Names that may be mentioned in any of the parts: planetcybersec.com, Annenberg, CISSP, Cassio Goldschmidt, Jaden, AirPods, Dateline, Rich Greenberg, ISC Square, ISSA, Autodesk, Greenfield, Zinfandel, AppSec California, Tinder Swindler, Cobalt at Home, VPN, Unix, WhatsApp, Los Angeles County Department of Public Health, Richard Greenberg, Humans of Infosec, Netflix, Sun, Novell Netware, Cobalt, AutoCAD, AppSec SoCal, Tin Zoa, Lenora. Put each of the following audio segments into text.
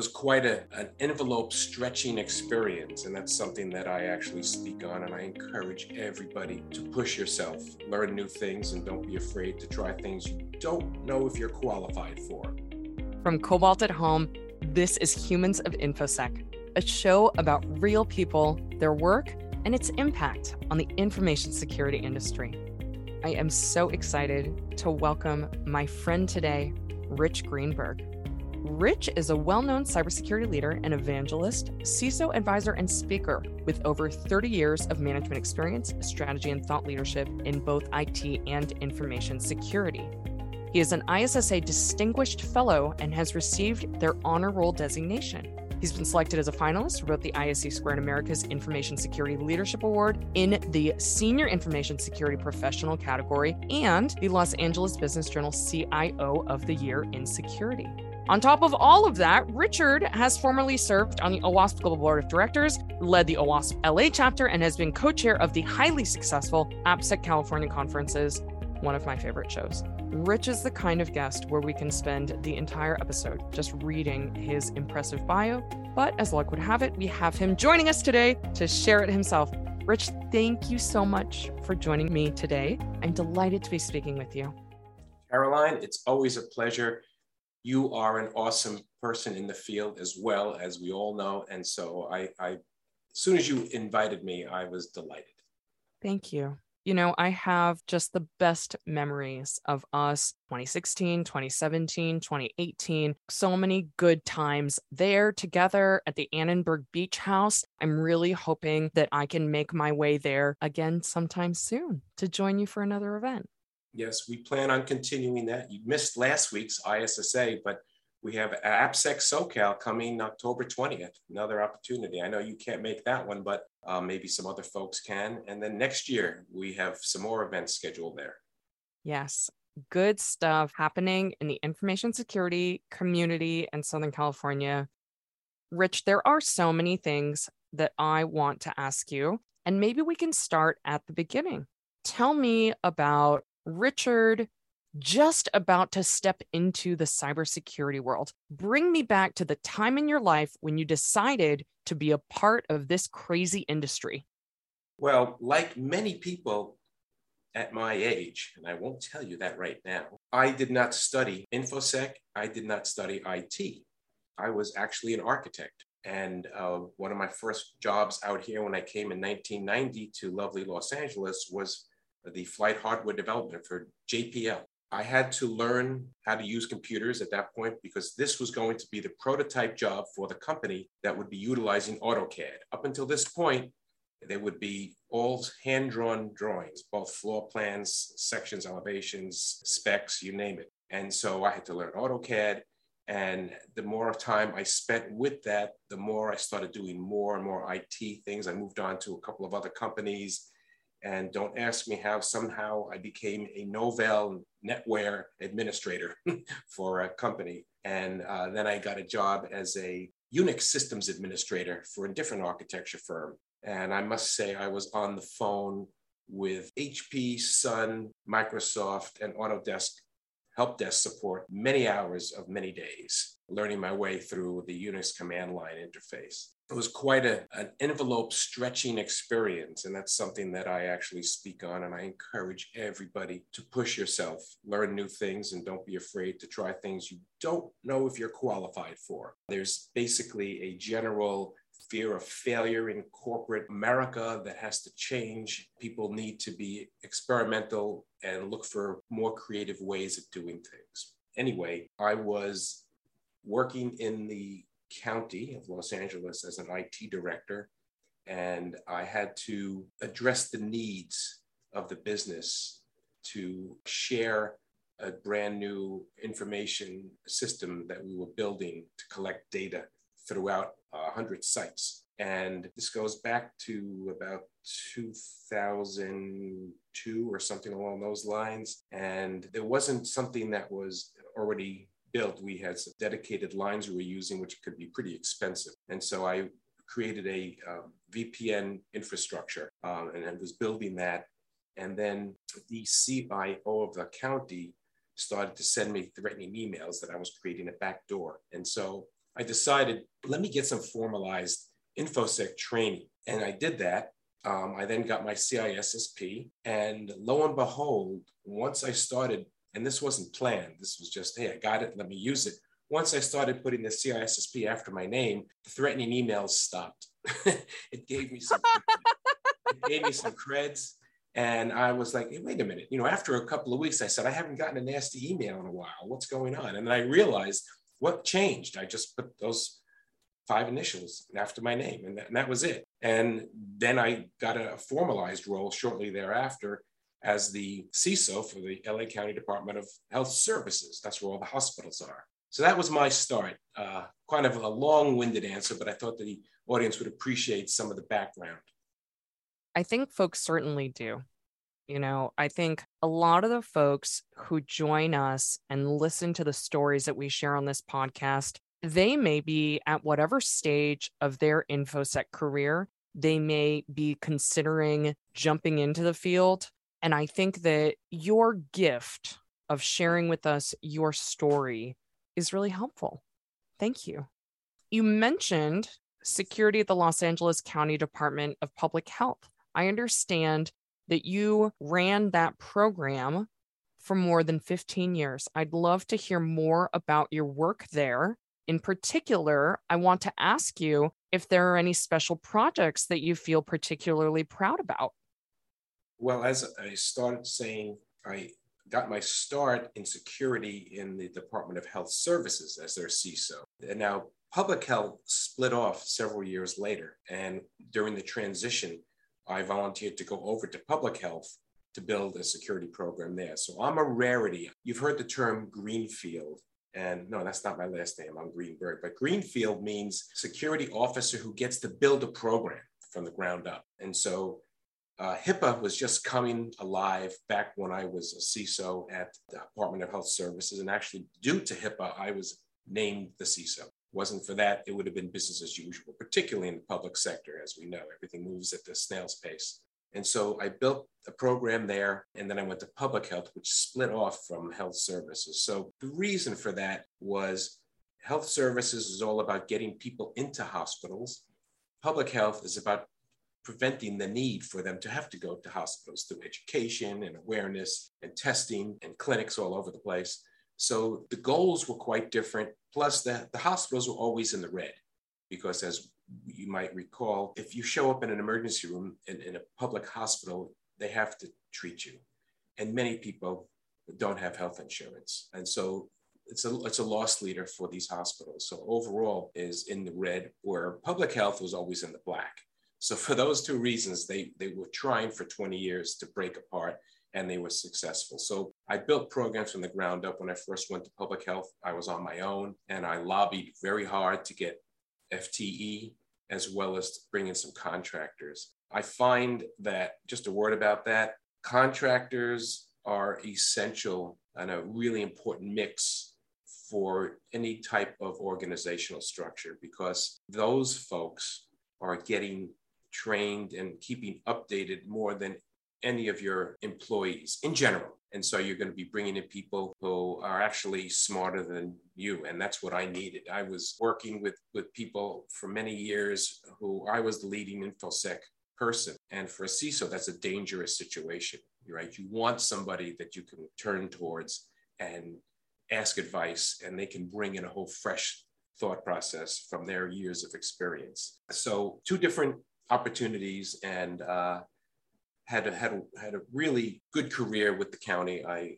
was quite an envelope stretching experience. And that's something that I actually speak on. And I encourage everybody to push yourself, learn new things, and don't be afraid to try things you don't know if you're qualified for. From Cobalt at Home, this is Humans of Infosec, a show about real people, their work, and its impact on the information security industry. I am so excited to welcome my friend today, Rich Greenberg. Rich is a well-known cybersecurity leader and evangelist, CISO advisor, and speaker with over 30 years of management experience, strategy, and thought leadership in both IT and information security. He is an ISSA Distinguished Fellow and has received their Honor Roll designation. He's been selected as a finalist for both the ISC Square and America's Information Security Leadership Award in the Senior Information Security Professional category and the Los Angeles Business Journal CIO of the Year in Security. On top of all of that, Richard has formerly served on the OWASP Global Board of Directors, led the OWASP LA chapter, and has been co-chair of the highly successful AppSec California conferences, one of my favorite shows. Rich is the kind of guest where we can spend the entire episode just reading his impressive bio, but as luck would have it, we have him joining us today to share it himself. Rich, thank you so much for joining me today. I'm delighted to be speaking with you. Caroline, it's always a pleasure. You are an awesome person in the field as well, as we all know. And so I as soon as you invited me, I was delighted. Thank you. You know, I have just the best memories of us 2016, 2017, 2018. So many good times there together at the Annenberg Beach House. I'm really hoping that I can make my way there again sometime soon to join you for another event. Yes, we plan on continuing that. You missed last week's ISSA, but we have AppSec SoCal coming October 20th, another opportunity. I know you can't make that one, but maybe some other folks can. And then next year, we have some more events scheduled there. Yes, good stuff happening in the information security community in Southern California. Rich, there are so many things that I want to ask you, and maybe we can start at the beginning. Tell me about Richard, just about to step into the cybersecurity world. Bring me back to the time in your life when you decided to be a part of this crazy industry. Well, like many people at my age, and I won't tell you that right now, I did not study InfoSec. I did not study IT. I was actually an architect. And one of my first jobs out here when I came in 1990 to lovely Los Angeles was the flight hardware development for JPL. I had to learn how to use computers at that point because this was going to be the prototype job for the company that would be utilizing AutoCAD. Up until this point, there would be all hand-drawn drawings, both floor plans, sections, elevations, specs, you name it. And so I had to learn AutoCAD. And the more time I spent with that, the more I started doing more and more IT things. I moved on to a couple of other companies. And don't ask me how somehow I became a Novell Netware administrator for a company. And then I got a job as a Unix systems administrator for a different architecture firm. And I must say I was on the phone with HP, Sun, Microsoft, and Autodesk help desk support many hours of many days, learning my way through the Unix command line interface. It was quite an envelope stretching experience. And that's something that I actually speak on. And I encourage everybody to push yourself, learn new things, and don't be afraid to try things you don't know if you're qualified for. There's basically a general fear of failure in corporate America that has to change. People need to be experimental and look for more creative ways of doing things. Anyway, I was working in the County of Los Angeles as an IT director, and I had to address the needs of the business to share a brand new information system that we were building to collect data throughout 100 sites. And this goes back to about 2002 or something along those lines. And there wasn't something that was already built. We had some dedicated lines we were using, which could be pretty expensive. And so I created a VPN infrastructure and I was building that. And then the CIO of the county started to send me threatening emails that I was creating a backdoor. And so I decided, let me get some formalized InfoSec training. And I did that. I then got my CISSP. And lo and behold, once I started, and this wasn't planned, this was just, hey, I got it, let me use it. Once I started putting the CISSP after my name, the threatening emails stopped. It gave me some it gave me some creds. And I was like, hey, wait a minute. You know, after a couple of weeks, I said, I haven't gotten a nasty email in a while. What's going on? And then I realized what changed. I just put those 5 initials after my name, and that was it. And then I got a formalized role shortly thereafter as the CISO for the LA County Department of Health Services. That's where all the hospitals are. So that was my start, kind of a long-winded answer, but I thought the audience would appreciate some of the background. I think folks certainly do. You know, I think a lot of the folks who join us and listen to the stories that we share on this podcast, they may be at whatever stage of their InfoSec career, they may be considering jumping into the field. And I think that your gift of sharing with us your story is really helpful. Thank you. You mentioned security at the Los Angeles County Department of Public Health. I understand that you ran that program for more than 15 years. I'd love to hear more about your work there. In particular, I want to ask you if there are any special projects that you feel particularly proud about. Well, as I started saying, I got my start in security in the Department of Health Services as their CISO. And now public health split off several years later. And during the transition, I volunteered to go over to public health to build a security program there. So I'm a rarity. You've heard the term Greenfield. And no, that's not my last name. I'm Greenberg. But Greenfield means security officer who gets to build a program from the ground up. And so HIPAA was just coming alive back when I was a CISO at the Department of Health Services. And actually, due to HIPAA, I was named the CISO. Wasn't for that, it would have been business as usual, particularly in the public sector. As we know, everything moves at the snail's pace. And so I built a program there, and then I went to public health, which split off from health services. So the reason for that was health services is all about getting people into hospitals. Public health is about preventing the need for them to have to go to hospitals through education and awareness and testing and clinics all over the place. So the goals were quite different. Plus, the hospitals were always in the red because, as you might recall, if you show up in an emergency room in a public hospital, they have to treat you. And many people don't have health insurance. And so it's a loss leader for these hospitals. So overall is in the red, where public health was always in the black. So for those two reasons, they were trying for 20 years to break apart, and they were successful. So I built programs from the ground up. When I first went to public health, I was on my own, and I lobbied very hard to get FTE, as well as to bring in some contractors. I find that, just a word about that, contractors are essential and a really important mix for any type of organizational structure, because those folks are getting trained and keeping updated more than any of your employees in general. And so you're going to be bringing in people who are actually smarter than you. And that's what I needed. I was working with people for many years who I was the leading InfoSec person. And for a CISO, that's a dangerous situation, right? You want somebody that you can turn towards and ask advice, and they can bring in a whole fresh thought process from their years of experience. So two different opportunities, and had a really good career with the county. I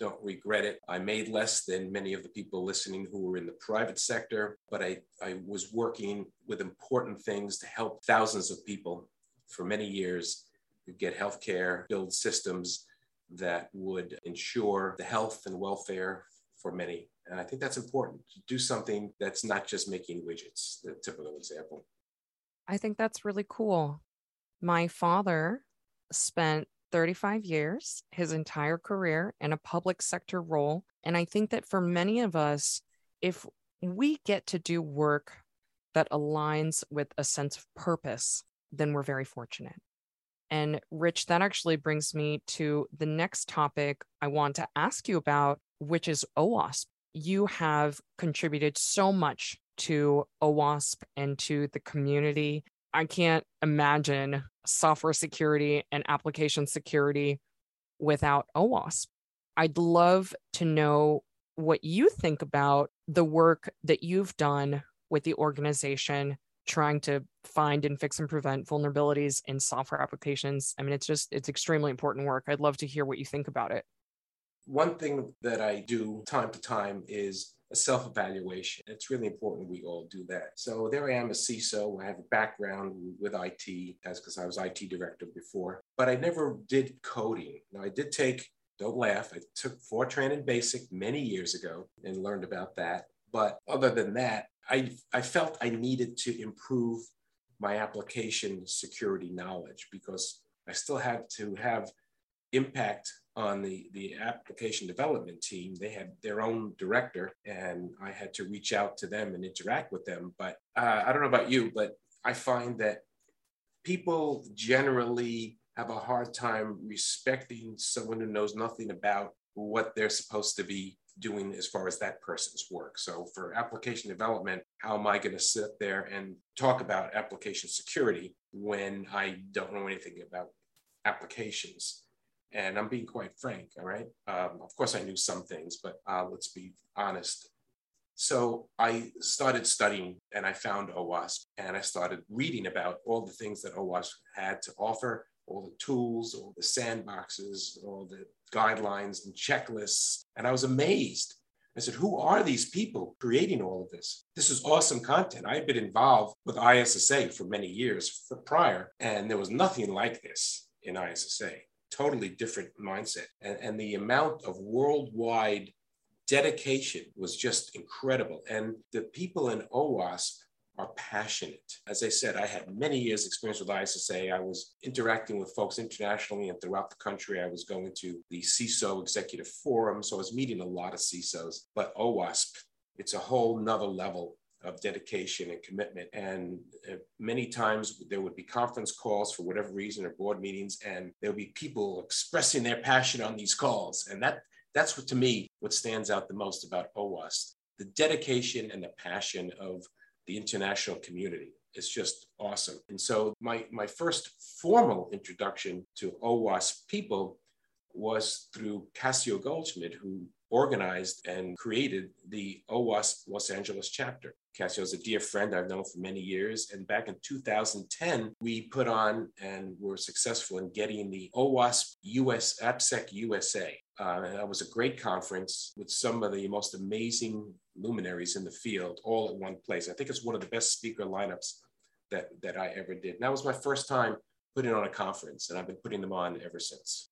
don't regret it. I made less than many of the people listening who were in the private sector, but I was working with important things to help thousands of people for many years to get healthcare, build systems that would ensure the health and welfare for many. And I think that's important, to do something that's not just making widgets, the typical example. I think that's really cool. My father spent 35 years, his entire career, in a public sector role. And I think that for many of us, if we get to do work that aligns with a sense of purpose, then we're very fortunate. And Rich, that actually brings me to the next topic I want to ask you about, which is OWASP. You have contributed so much to OWASP and to the community. I can't imagine software security and application security without OWASP. I'd love to know what you think about the work that you've done with the organization trying to find and fix and prevent vulnerabilities in software applications. I mean, it's extremely important work. I'd love to hear what you think about it. One thing that I do time to time is a self-evaluation. It's really important we all do that. So there I am, a CISO. I have a background with IT. That's because I was IT director before. But I never did coding. Now, I did take, don't laugh, I took Fortran and BASIC many years ago and learned about that. But other than that, I felt I needed to improve my application security knowledge because I still had to have impact on the application development team. They had their own director and I had to reach out to them and interact with them. But I don't know about you, but I find that people generally have a hard time respecting someone who knows nothing about what they're supposed to be doing as far as that person's work. So for application development, how am I going to sit there and talk about application security when I don't know anything about applications? And I'm being quite frank, all right? Of course, I knew some things, but let's be honest. So I started studying and I found OWASP and I started reading about all the things that OWASP had to offer, all the tools, all the sandboxes, all the guidelines and checklists. And I was amazed. I said, who are these people creating all of this? This is awesome content. I had been involved with ISSA for many years prior, and there was nothing like this in ISSA. Totally different mindset. And the amount of worldwide dedication was just incredible. And the people in OWASP are passionate. As I said, I had many years experience with ISSA. I was interacting with folks internationally and throughout the country. I was going to the CISO Executive Forum. So I was meeting a lot of CISOs, but OWASP, it's a whole nother level of dedication and commitment. And many times there would be conference calls for whatever reason or board meetings, and there'll be people expressing their passion on these calls. And that's what, to me, what stands out the most about OWASP, the dedication and the passion of the international community. It's just awesome. And so my first formal introduction to OWASP people was through Cassio Goldschmidt, who organized and created the OWASP Los Angeles chapter. Cassio is a dear friend I've known for many years. And back in 2010, we put on and were successful in getting the OWASP US AppSec USA. That was a great conference with some of the most amazing luminaries in the field all at one place. I think it's one of the best speaker lineups that I ever did. And that was my first time putting on a conference, and I've been putting them on ever since.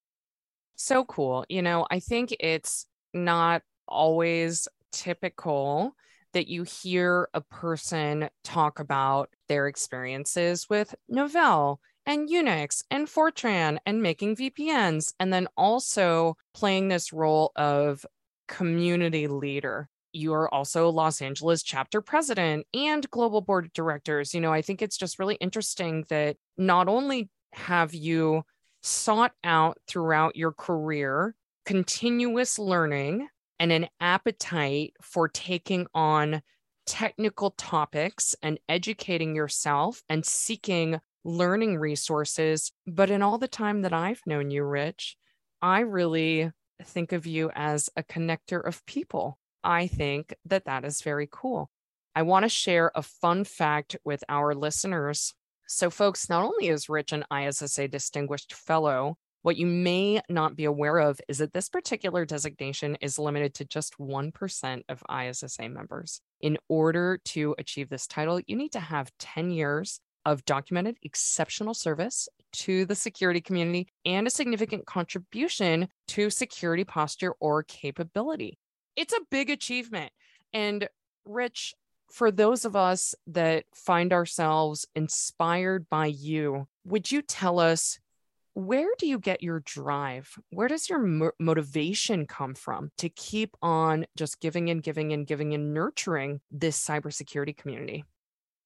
So cool. You know, I think it's not always typical that you hear a person talk about their experiences with Novell and Unix and Fortran and making VPNs, and then also playing this role of community leader. You are also Los Angeles chapter president and global board of directors. You know, I think it's just really interesting that not only have you sought out throughout your career continuous learning and an appetite for taking on technical topics and educating yourself and seeking learning resources. But in all the time that I've known you, Rich, I really think of you as a connector of people. I think that that is very cool. I want to share a fun fact with our listeners. So folks, not only is Rich an ISSA Distinguished Fellow, what you may not be aware of is that this particular designation is limited to just 1% of ISSA members. In order to achieve this title, you need to have 10 years of documented exceptional service to the security community and a significant contribution to security posture or capability. It's a big achievement. And Rich, for those of us that find ourselves inspired by you, would you tell us, where do you get your drive? Where does your motivation come from to keep on just giving and giving and giving and nurturing this cybersecurity community?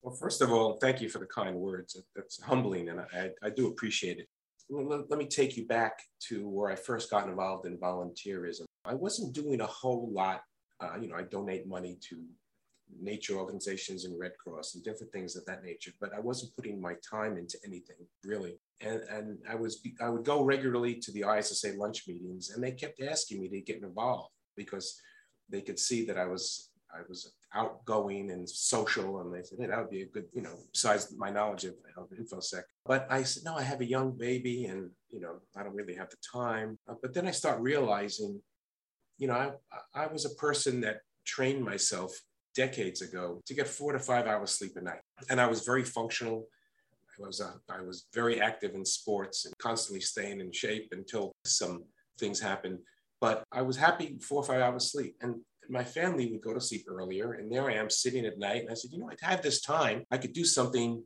Well, first of all, thank you for the kind words. That's humbling, and I do appreciate it. Let me take you back to where I first got involved in volunteerism. I wasn't doing a whole lot. I donate money to nature organizations and Red Cross and different things of that nature, but I wasn't putting my time into anything really. And I would go regularly to the ISSA lunch meetings, and they kept asking me to get involved because they could see that I was outgoing and social, and they said, hey, that would be a good, you know, besides my knowledge of InfoSec. But I said, no, I have a young baby and, you know, I don't really have the time. But then I start realizing, you know, I was a person that trained myself decades ago to get 4 to 5 hours sleep a night. And I was very functional. I was very active in sports and constantly staying in shape until some things happened. But I was happy 4 or 5 hours sleep. And my family would go to sleep earlier, and there I am sitting at night. And I said, you know, I have this time. I could do something,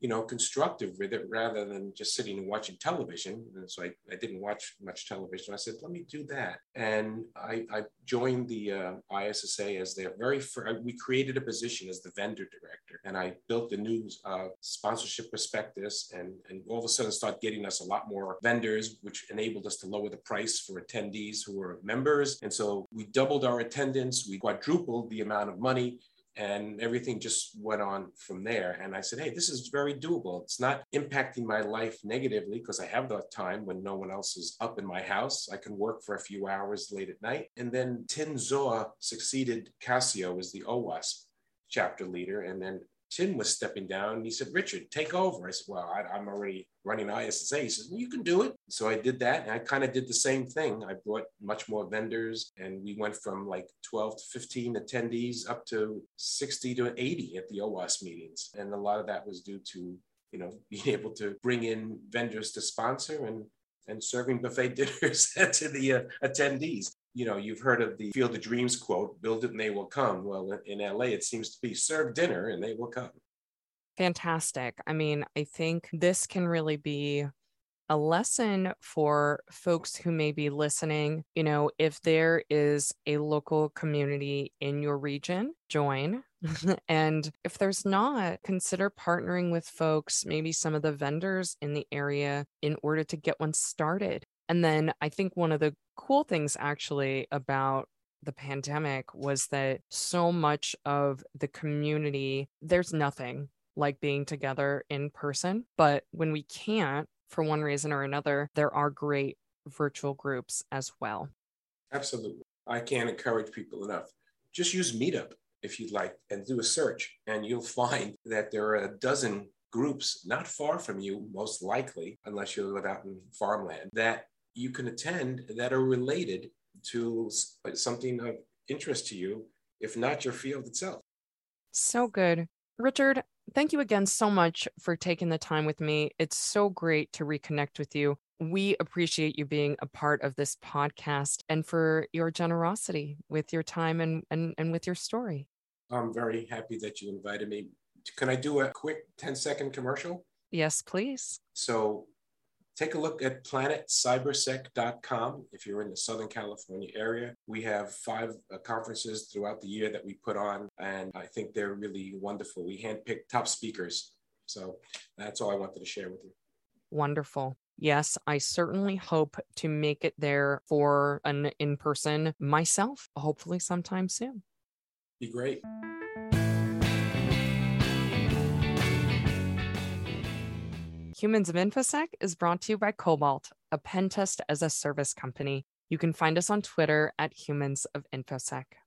you know, constructive with it rather than just sitting and watching television. And so I didn't watch much television. I said, let me do that. And I joined the ISSA as their very first. We created a position as the vendor director, and I built the new sponsorship prospectus, and all of a sudden started getting us a lot more vendors, which enabled us to lower the price for attendees who were members. And so we doubled our attendance. We quadrupled the amount of money. And everything just went on from there. And I said, hey, this is very doable. It's not impacting my life negatively because I have the time when no one else is up in my house. I can work for a few hours late at night. And then Tin Zoa succeeded Cassio as the OWASP chapter leader. And then Tin was stepping down. And he said, Richard, take over. I said, well, I'm already running ISSA. He says, well, you can do it. So I did that. And I kind of did the same thing. I brought much more vendors. And we went from like 12 to 15 attendees up to 60 to 80 at the OWASP meetings. And a lot of that was due to, you know, being able to bring in vendors to sponsor and serving buffet dinners to the attendees. You know, you've heard of the Field of Dreams quote, build it and they will come. Well, in LA, it seems to be serve dinner and they will come. Fantastic. I mean, I think this can really be a lesson for folks who may be listening. You know, if there is a local community in your region, join. And if there's not, consider partnering with folks, maybe some of the vendors in the area, in order to get one started. And then I think one of the cool things actually about the pandemic was that so much of the community, there's nothing like being together in person. But when we can't, for one reason or another, there are great virtual groups as well. Absolutely. I can't encourage people enough. Just use Meetup if you'd like and do a search, and you'll find that there are a dozen groups not far from you, most likely, unless you live out in farmland, that you can attend that are related to something of interest to you, if not your field itself. So good. Richard, thank you again so much for taking the time with me. It's so great to reconnect with you. We appreciate you being a part of this podcast and for your generosity with your time and with your story. I'm very happy that you invited me. Can I do a quick 10-second commercial? Yes, please. So take a look at planetcybersec.com if you're in the Southern California area. We have 5 conferences throughout the year that we put on, and I think they're really wonderful. We handpick top speakers. So that's all I wanted to share with you. Wonderful. Yes, I certainly hope to make it there for an in-person myself, hopefully sometime soon. Be great. Humans of InfoSec is brought to you by Cobalt, a pen test as a service company. You can find us on Twitter at Humans of InfoSec.